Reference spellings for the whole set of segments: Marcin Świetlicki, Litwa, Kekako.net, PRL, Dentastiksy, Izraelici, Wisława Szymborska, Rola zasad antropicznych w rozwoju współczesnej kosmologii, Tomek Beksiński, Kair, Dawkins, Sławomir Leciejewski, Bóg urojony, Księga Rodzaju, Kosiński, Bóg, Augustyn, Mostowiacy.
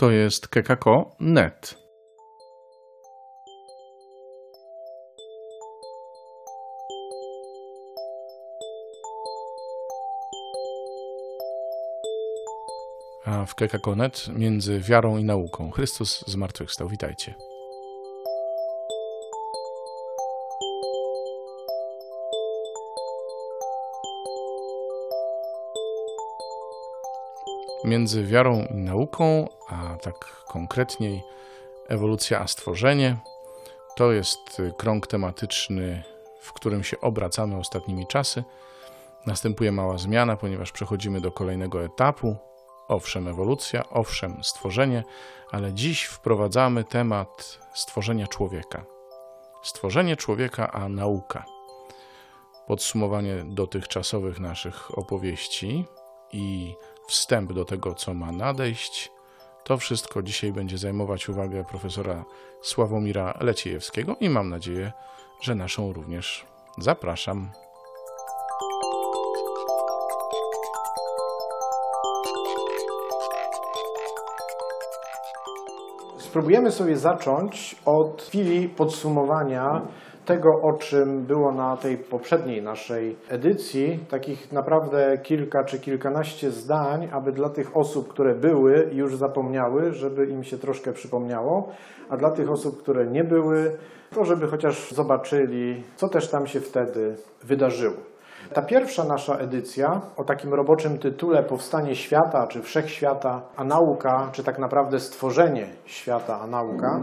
To jest Kekako.net. A w Kekako.net między wiarą i nauką. Chrystus zmartwychwstał. Witajcie. Między wiarą i nauką, a tak konkretniej ewolucja a stworzenie, to jest krąg tematyczny, w którym się obracamy ostatnimi czasy. Następuje mała zmiana, ponieważ przechodzimy do kolejnego etapu. Owszem ewolucja, owszem stworzenie, ale dziś wprowadzamy temat stworzenia człowieka. Stworzenie człowieka a nauka. Podsumowanie dotychczasowych naszych opowieści i wstęp do tego, co ma nadejść. To wszystko dzisiaj będzie zajmować uwagę profesora Sławomira Leciejewskiego i mam nadzieję, że naszą również. Zapraszam. Spróbujemy sobie zacząć od chwili podsumowania tego, o czym było na tej poprzedniej naszej edycji. Takich naprawdę kilka czy kilkanaście zdań, aby dla tych osób, które były i już zapomniały, żeby im się troszkę przypomniało, a dla tych osób, które nie były, to żeby chociaż zobaczyli, co też tam się wtedy wydarzyło. Ta pierwsza nasza edycja o takim roboczym tytule Powstanie świata, czy wszechświata, a nauka, czy tak naprawdę stworzenie świata, a nauka,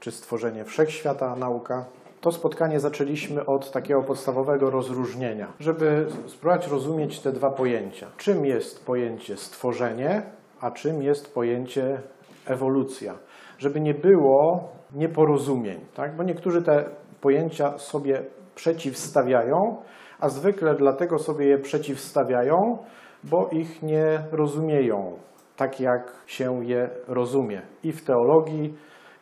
czy stworzenie wszechświata, a nauka, to spotkanie zaczęliśmy od takiego podstawowego rozróżnienia, żeby spróbować rozumieć te dwa pojęcia. Czym jest pojęcie stworzenie, a czym jest pojęcie ewolucja. Żeby nie było nieporozumień, tak? Bo niektórzy te pojęcia sobie przeciwstawiają, a zwykle dlatego sobie je przeciwstawiają, bo ich nie rozumieją tak, jak się je rozumie i w teologii,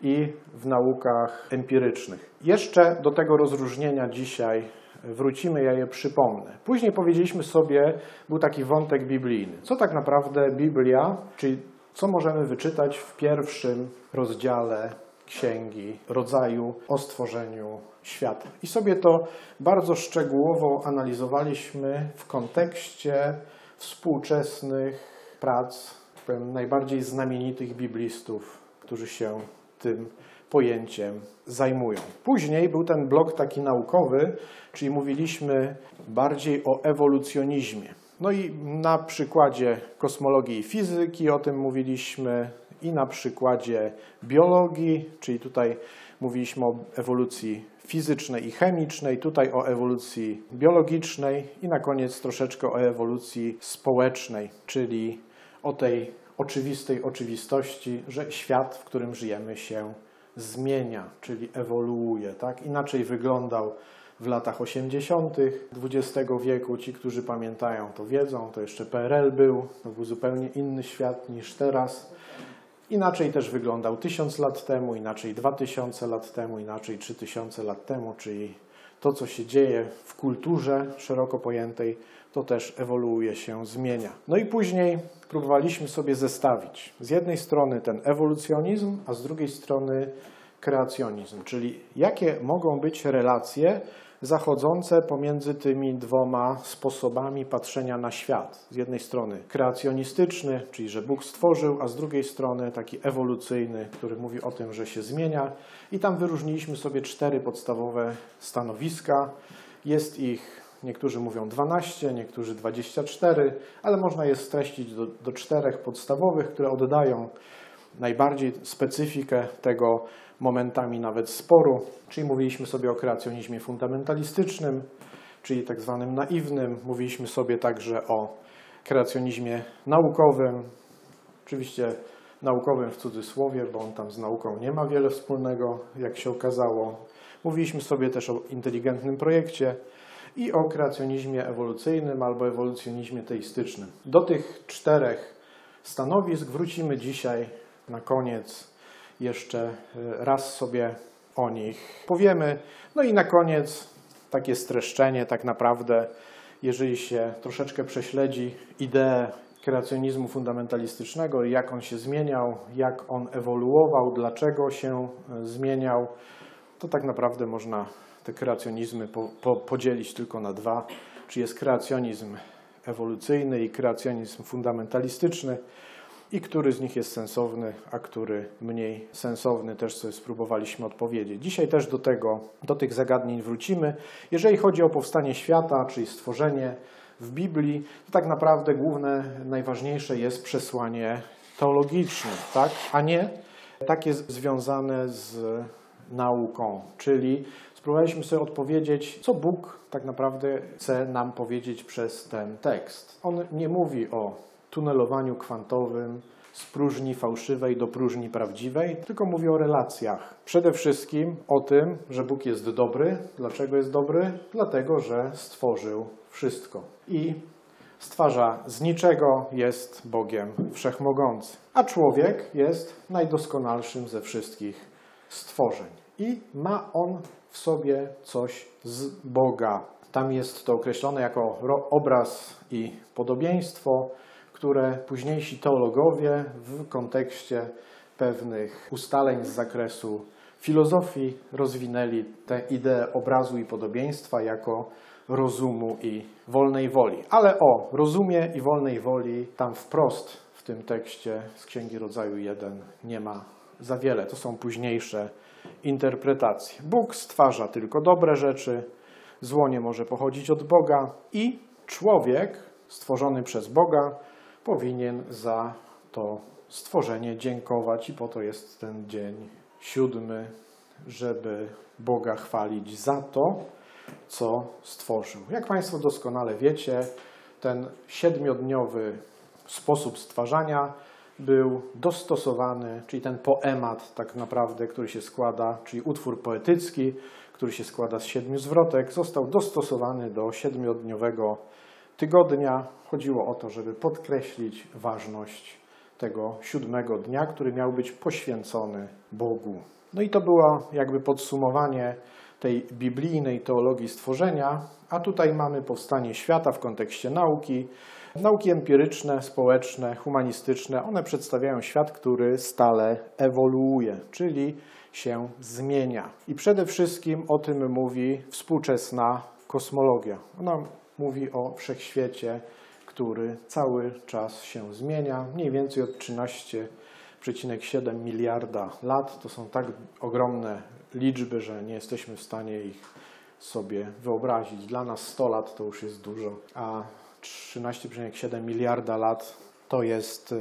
i w naukach empirycznych. Jeszcze do tego rozróżnienia dzisiaj wrócimy, ja je przypomnę. Później powiedzieliśmy sobie, był taki wątek biblijny. Co tak naprawdę Biblia, czyli co możemy wyczytać w pierwszym rozdziale Księgi Rodzaju o stworzeniu świata. I sobie to bardzo szczegółowo analizowaliśmy w kontekście współczesnych prac, powiem, najbardziej znamienitych biblistów, którzy się tym pojęciem zajmują. Później był ten blok taki naukowy, czyli mówiliśmy bardziej o ewolucjonizmie. No i na przykładzie kosmologii i fizyki o tym mówiliśmy, i na przykładzie biologii, czyli tutaj mówiliśmy o ewolucji fizycznej i chemicznej, tutaj o ewolucji biologicznej i na koniec troszeczkę o ewolucji społecznej, czyli o tej oczywistej oczywistości, że świat, w którym żyjemy, się zmienia, czyli ewoluuje. Tak? Inaczej wyglądał w latach 80. XX wieku. Ci, którzy pamiętają, to wiedzą, to jeszcze PRL był, to był zupełnie inny świat niż teraz. Inaczej też wyglądał 1000 lat temu, inaczej 2000 lat temu, inaczej 3000 lat temu, czyli to, co się dzieje w kulturze szeroko pojętej, to też ewoluuje się, zmienia. No i później próbowaliśmy sobie zestawić z jednej strony ten ewolucjonizm, a z drugiej strony kreacjonizm, czyli jakie mogą być relacje zachodzące pomiędzy tymi dwoma sposobami patrzenia na świat. Z jednej strony kreacjonistyczny, czyli że Bóg stworzył, a z drugiej strony taki ewolucyjny, który mówi o tym, że się zmienia. I tam wyróżniliśmy sobie 4 podstawowe stanowiska. Jest ich, niektórzy mówią 12, niektórzy 24, ale można je streścić do 4 podstawowych, które oddają najbardziej specyfikę tego, momentami nawet sporu, czyli mówiliśmy sobie o kreacjonizmie fundamentalistycznym, czyli tak zwanym naiwnym, mówiliśmy sobie także o kreacjonizmie naukowym, oczywiście naukowym w cudzysłowie, bo on tam z nauką nie ma wiele wspólnego, jak się okazało. Mówiliśmy sobie też o inteligentnym projekcie i o kreacjonizmie ewolucyjnym albo ewolucjonizmie teistycznym. Do tych 4 stanowisk wrócimy dzisiaj na koniec. Jeszcze raz sobie o nich powiemy. No i na koniec takie streszczenie, tak naprawdę, jeżeli się troszeczkę prześledzi ideę kreacjonizmu fundamentalistycznego, jak on się zmieniał, jak on ewoluował, dlaczego się zmieniał, to tak naprawdę można te kreacjonizmy podzielić tylko na dwa. Czyli jest kreacjonizm ewolucyjny i kreacjonizm fundamentalistyczny i który z nich jest sensowny, a który mniej sensowny, też sobie spróbowaliśmy odpowiedzieć. Dzisiaj też do tych zagadnień wrócimy. Jeżeli chodzi o powstanie świata, czyli stworzenie w Biblii, to tak naprawdę główne, najważniejsze jest przesłanie teologiczne, tak? A nie takie związane z nauką, czyli spróbowaliśmy sobie odpowiedzieć, co Bóg tak naprawdę chce nam powiedzieć przez ten tekst. On nie mówi o tunelowaniu kwantowym z próżni fałszywej do próżni prawdziwej, tylko mówi o relacjach. Przede wszystkim o tym, że Bóg jest dobry. Dlaczego jest dobry? Dlatego, że stworzył wszystko i stwarza z niczego, jest Bogiem wszechmogący. A człowiek jest najdoskonalszym ze wszystkich stworzeń i ma on w sobie coś z Boga. Tam jest to określone jako obraz i podobieństwo, które późniejsi teologowie w kontekście pewnych ustaleń z zakresu filozofii rozwinęli tę ideę obrazu i podobieństwa jako rozumu i wolnej woli. Ale o rozumie i wolnej woli tam wprost w tym tekście z Księgi Rodzaju 1 nie ma za wiele. To są późniejsze interpretacje. Bóg stwarza tylko dobre rzeczy, zło nie może pochodzić od Boga i człowiek stworzony przez Boga powinien za to stworzenie dziękować i po to jest ten dzień siódmy, żeby Boga chwalić za to, co stworzył. Jak Państwo doskonale wiecie, ten siedmiodniowy sposób stwarzania był dostosowany, czyli ten poemat tak naprawdę, który się składa, czyli utwór poetycki, który się składa z 7 zwrotek, został dostosowany do siedmiodniowego tygodnia. Chodziło o to, żeby podkreślić ważność tego 7. dnia, który miał być poświęcony Bogu. No i to było jakby podsumowanie tej biblijnej teologii stworzenia, a tutaj mamy powstanie świata w kontekście nauki. Nauki empiryczne, społeczne, humanistyczne, one przedstawiają świat, który stale ewoluuje, czyli się zmienia. I przede wszystkim o tym mówi współczesna kosmologia. Ona mówi o wszechświecie, który cały czas się zmienia, mniej więcej od 13,7 miliarda lat. To są tak ogromne liczby, że nie jesteśmy w stanie ich sobie wyobrazić. Dla nas 100 lat to już jest dużo, a 13,7 miliarda lat to jest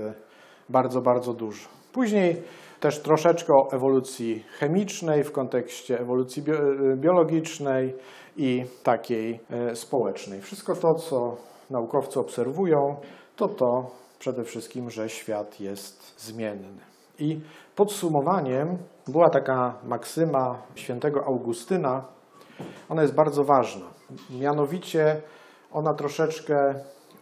bardzo, bardzo dużo. Później też troszeczkę o ewolucji chemicznej w kontekście ewolucji biologicznej i takiej społecznej. Wszystko to, co naukowcy obserwują, to przede wszystkim, że świat jest zmienny. I podsumowaniem była taka maksyma świętego Augustyna. Ona jest bardzo ważna. Mianowicie ona troszeczkę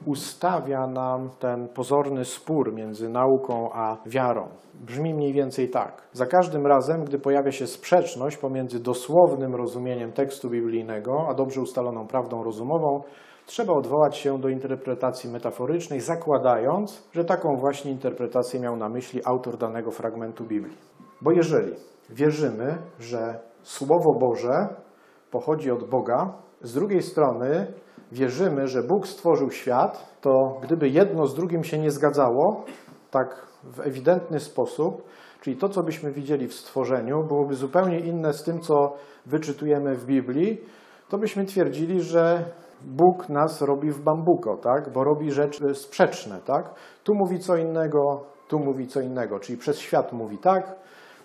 ustawia nam ten pozorny spór między nauką a wiarą. Brzmi mniej więcej tak. Za każdym razem, gdy pojawia się sprzeczność pomiędzy dosłownym rozumieniem tekstu biblijnego a dobrze ustaloną prawdą rozumową, trzeba odwołać się do interpretacji metaforycznej, zakładając, że taką właśnie interpretację miał na myśli autor danego fragmentu Biblii. Bo jeżeli wierzymy, że Słowo Boże pochodzi od Boga, z drugiej strony wierzymy, że Bóg stworzył świat, to gdyby jedno z drugim się nie zgadzało, tak w ewidentny sposób, czyli to, co byśmy widzieli w stworzeniu, byłoby zupełnie inne z tym, co wyczytujemy w Biblii, to byśmy twierdzili, że Bóg nas robi w bambuko, tak? Bo robi rzeczy sprzeczne, tak? Tu mówi co innego, tu mówi co innego, czyli przez świat mówi tak,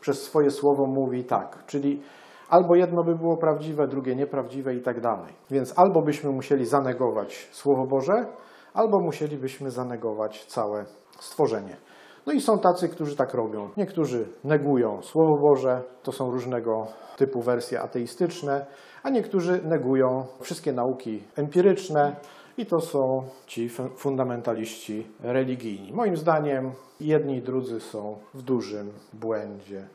przez swoje słowo mówi tak, czyli albo jedno by było prawdziwe, drugie nieprawdziwe i tak dalej. Więc albo byśmy musieli zanegować Słowo Boże, albo musielibyśmy zanegować całe stworzenie. No i są tacy, którzy tak robią. Niektórzy negują Słowo Boże, to są różnego typu wersje ateistyczne, a niektórzy negują wszystkie nauki empiryczne i to są ci fundamentaliści religijni. Moim zdaniem jedni i drudzy są w dużym błędzie.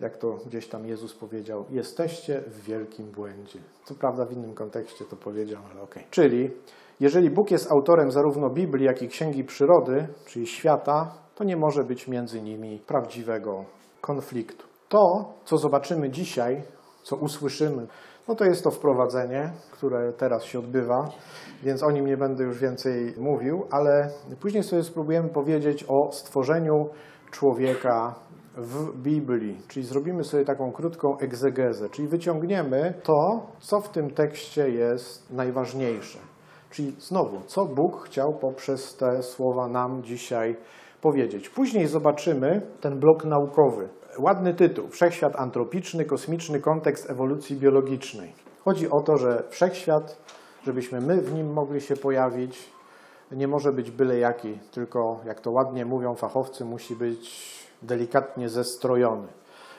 Jak to gdzieś tam Jezus powiedział, jesteście w wielkim błędzie. Co prawda w innym kontekście to powiedział, ale okej. Czyli Jeżeli Bóg jest autorem zarówno Biblii, jak i Księgi Przyrody, czyli świata, to nie może być między nimi prawdziwego konfliktu. To, co zobaczymy dzisiaj, co usłyszymy, no to jest to wprowadzenie, które teraz się odbywa, więc o nim nie będę już więcej mówił, ale później sobie spróbujemy powiedzieć o stworzeniu człowieka w Biblii, czyli zrobimy sobie taką krótką egzegezę, czyli wyciągniemy to, co w tym tekście jest najważniejsze. Czyli znowu, co Bóg chciał poprzez te słowa nam dzisiaj powiedzieć. Później zobaczymy ten blok naukowy. Ładny tytuł. Wszechświat antropiczny, kosmiczny kontekst ewolucji biologicznej. Chodzi o to, że wszechświat, żebyśmy my w nim mogli się pojawić, nie może być byle jaki, tylko jak to ładnie mówią fachowcy, musi być delikatnie zestrojony.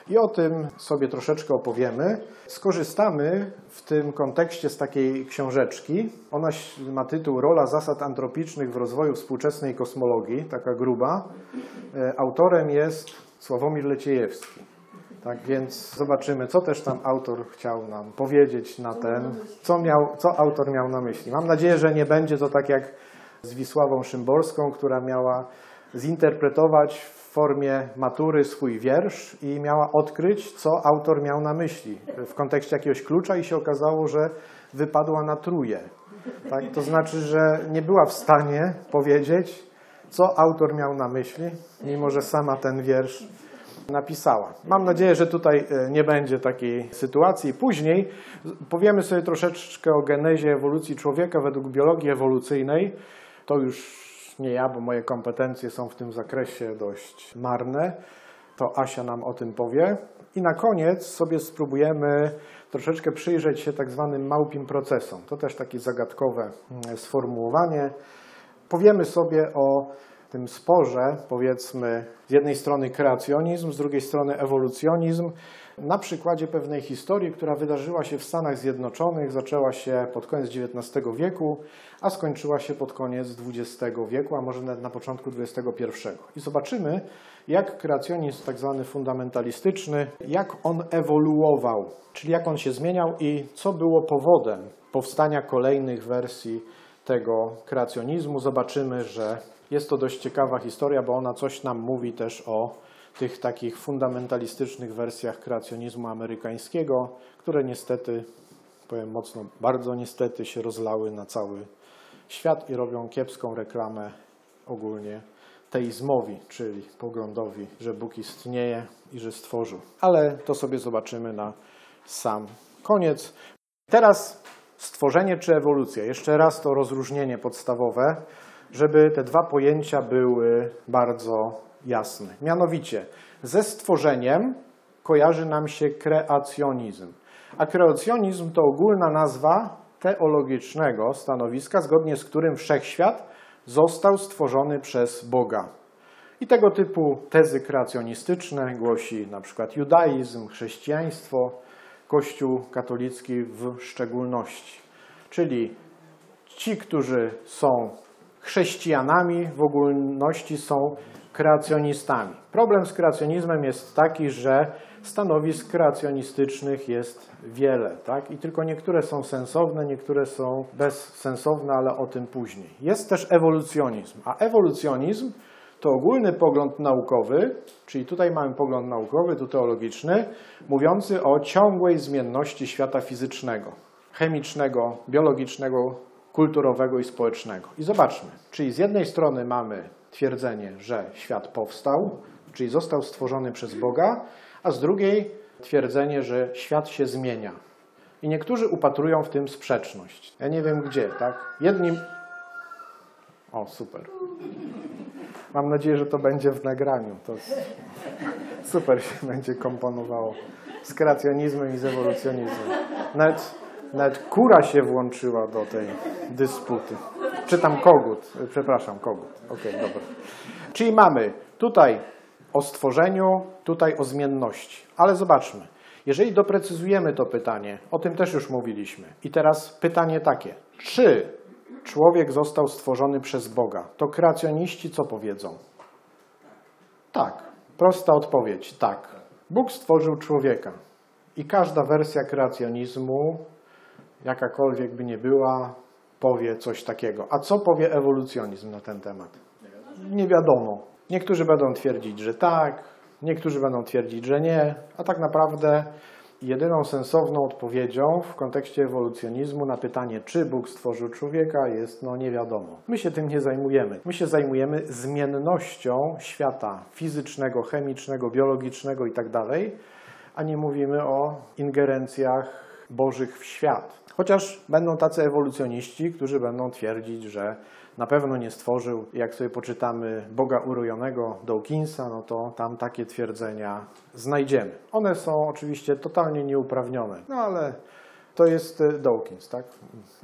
I o tym sobie troszeczkę opowiemy. Skorzystamy w tym kontekście z takiej książeczki. Ona ma tytuł Rola zasad antropicznych w rozwoju współczesnej kosmologii, taka gruba. Autorem jest Sławomir Leciejewski. Tak więc zobaczymy, co też tam autor chciał nam powiedzieć na ten, co autor miał na myśli. Mam nadzieję, że nie będzie to tak jak z Wisławą Szymborską, która miała zinterpretować w formie matury swój wiersz i miała odkryć, co autor miał na myśli w kontekście jakiegoś klucza i się okazało, że wypadła na truje. Tak? To znaczy, że nie była w stanie powiedzieć, co autor miał na myśli, mimo że sama ten wiersz napisała. Mam nadzieję, że tutaj nie będzie takiej sytuacji. Później powiemy sobie troszeczkę o genezie ewolucji człowieka według biologii ewolucyjnej. To już nie ja, bo moje kompetencje są w tym zakresie dość marne. To Asia nam o tym powie. I na koniec sobie spróbujemy troszeczkę przyjrzeć się tak zwanym małpim procesom. To też takie zagadkowe sformułowanie. Powiemy sobie o tym sporze, powiedzmy, z jednej strony kreacjonizm, z drugiej strony ewolucjonizm, na przykładzie pewnej historii, która wydarzyła się w Stanach Zjednoczonych, zaczęła się pod koniec XIX wieku, a skończyła się pod koniec XX wieku, a może nawet na początku XXI. I zobaczymy, jak kreacjonizm tak zwany fundamentalistyczny, jak on ewoluował, czyli jak on się zmieniał i co było powodem powstania kolejnych wersji tego kreacjonizmu. Zobaczymy, że jest to dość ciekawa historia, bo ona coś nam mówi też o tych takich fundamentalistycznych wersjach kreacjonizmu amerykańskiego, które niestety, powiem mocno, bardzo niestety się rozlały na cały świat i robią kiepską reklamę ogólnie teizmowi, czyli poglądowi, że Bóg istnieje i że stworzył. Ale to sobie zobaczymy na sam koniec. Teraz stworzenie czy ewolucja. Jeszcze raz to rozróżnienie podstawowe, żeby te dwa pojęcia były bardzo jasne. Mianowicie ze stworzeniem kojarzy nam się kreacjonizm. A kreacjonizm to ogólna nazwa teologicznego stanowiska, zgodnie z którym wszechświat został stworzony przez Boga. I tego typu tezy kreacjonistyczne głosi na przykład judaizm, chrześcijaństwo, Kościół katolicki w szczególności. Czyli ci, którzy są chrześcijanami, w ogólności są kreacjonistami. Problem z kreacjonizmem jest taki, że stanowisk kreacjonistycznych jest wiele, tak? I tylko niektóre są sensowne, niektóre są bezsensowne, ale o tym później. Jest też ewolucjonizm, a ewolucjonizm to ogólny pogląd naukowy, czyli tutaj mamy pogląd naukowy, tu teologiczny, mówiący o ciągłej zmienności świata fizycznego, chemicznego, biologicznego, kulturowego i społecznego. I zobaczmy, czyli z jednej strony mamy twierdzenie, że świat powstał, czyli został stworzony przez Boga, a z drugiej twierdzenie, że świat się zmienia. I niektórzy upatrują w tym sprzeczność. Ja nie wiem gdzie, tak? Jedni... O, super. Mam nadzieję, że to będzie w nagraniu. To super się będzie komponowało z kreacjonizmem i z ewolucjonizmem. Nawet kura się włączyła do tej dysputy. Przepraszam, kogut. Okej, dobra. Czyli mamy tutaj o stworzeniu, tutaj o zmienności. Ale zobaczmy, jeżeli doprecyzujemy to pytanie, o tym też już mówiliśmy. I teraz pytanie takie, czy człowiek został stworzony przez Boga? To kreacjoniści co powiedzą? Tak. Prosta odpowiedź, tak. Bóg stworzył człowieka. I każda wersja kreacjonizmu, jakakolwiek by nie była, powie coś takiego. A co powie ewolucjonizm na ten temat? Nie wiadomo. Niektórzy będą twierdzić, że tak, niektórzy będą twierdzić, że nie, a tak naprawdę jedyną sensowną odpowiedzią w kontekście ewolucjonizmu na pytanie, czy Bóg stworzył człowieka, jest nie wiadomo. My się tym nie zajmujemy. My się zajmujemy zmiennością świata fizycznego, chemicznego, biologicznego itd., a nie mówimy o ingerencjach bożych w świat. Chociaż będą tacy ewolucjoniści, którzy będą twierdzić, że na pewno nie stworzył, jak sobie poczytamy Boga urojonego Dawkinsa, no to tam takie twierdzenia znajdziemy. One są oczywiście totalnie nieuprawnione, no ale to jest Dawkins, tak?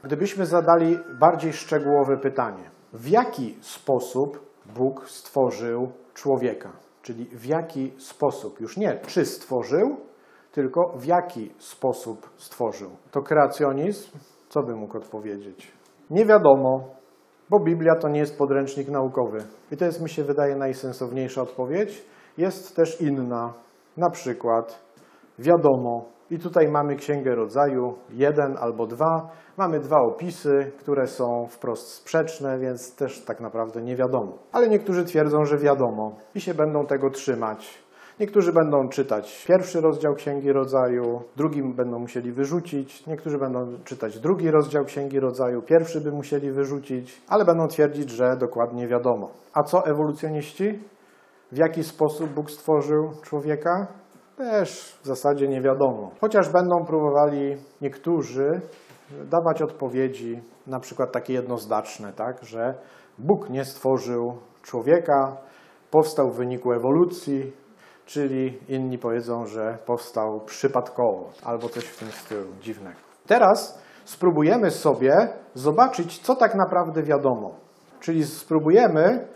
Gdybyśmy zadali bardziej szczegółowe pytanie, w jaki sposób Bóg stworzył człowieka? Czyli w jaki sposób, już nie czy stworzył, tylko w jaki sposób stworzył. To kreacjonizm? Co by mógł odpowiedzieć? Nie wiadomo, bo Biblia to nie jest podręcznik naukowy. I to jest, mi się wydaje, najsensowniejsza odpowiedź. Jest też inna, na przykład wiadomo. I tutaj mamy Księgę Rodzaju 1 albo 2. Mamy dwa opisy, które są wprost sprzeczne, więc też tak naprawdę nie wiadomo. Ale niektórzy twierdzą, że wiadomo i się będą tego trzymać. Niektórzy będą czytać pierwszy rozdział Księgi Rodzaju, drugi będą musieli wyrzucić, niektórzy będą czytać drugi rozdział Księgi Rodzaju, pierwszy by musieli wyrzucić, ale będą twierdzić, że dokładnie wiadomo. A co ewolucjoniści? W jaki sposób Bóg stworzył człowieka? Też w zasadzie nie wiadomo. Chociaż będą próbowali niektórzy dawać odpowiedzi, na przykład takie jednoznaczne, tak, że Bóg nie stworzył człowieka, powstał w wyniku ewolucji, czyli inni powiedzą, że powstał przypadkowo, albo coś w tym stylu dziwnego. Teraz spróbujemy sobie zobaczyć, co tak naprawdę wiadomo. Czyli spróbujemy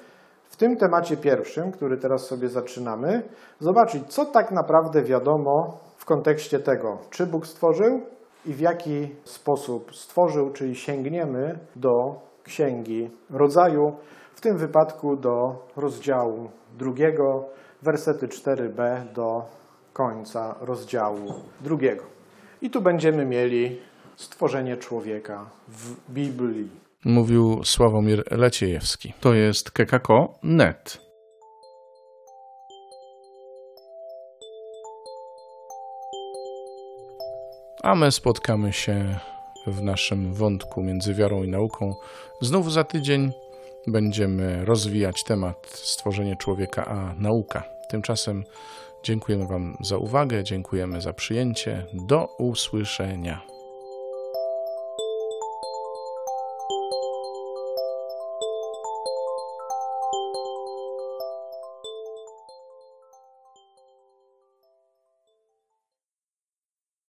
w tym temacie pierwszym, który teraz sobie zaczynamy, zobaczyć, co tak naprawdę wiadomo w kontekście tego, czy Bóg stworzył i w jaki sposób stworzył, czyli sięgniemy do Księgi Rodzaju, w tym wypadku do rozdziału 2, wersety 4b do końca rozdziału 2. I tu będziemy mieli stworzenie człowieka w Biblii. Mówił Sławomir Leciejewski. To jest Kekako.net. A my spotkamy się w naszym wątku między wiarą i nauką znów za tydzień. Będziemy rozwijać temat stworzenie człowieka a nauka. Tymczasem dziękujemy Wam za uwagę, dziękujemy za przyjęcie. Do usłyszenia.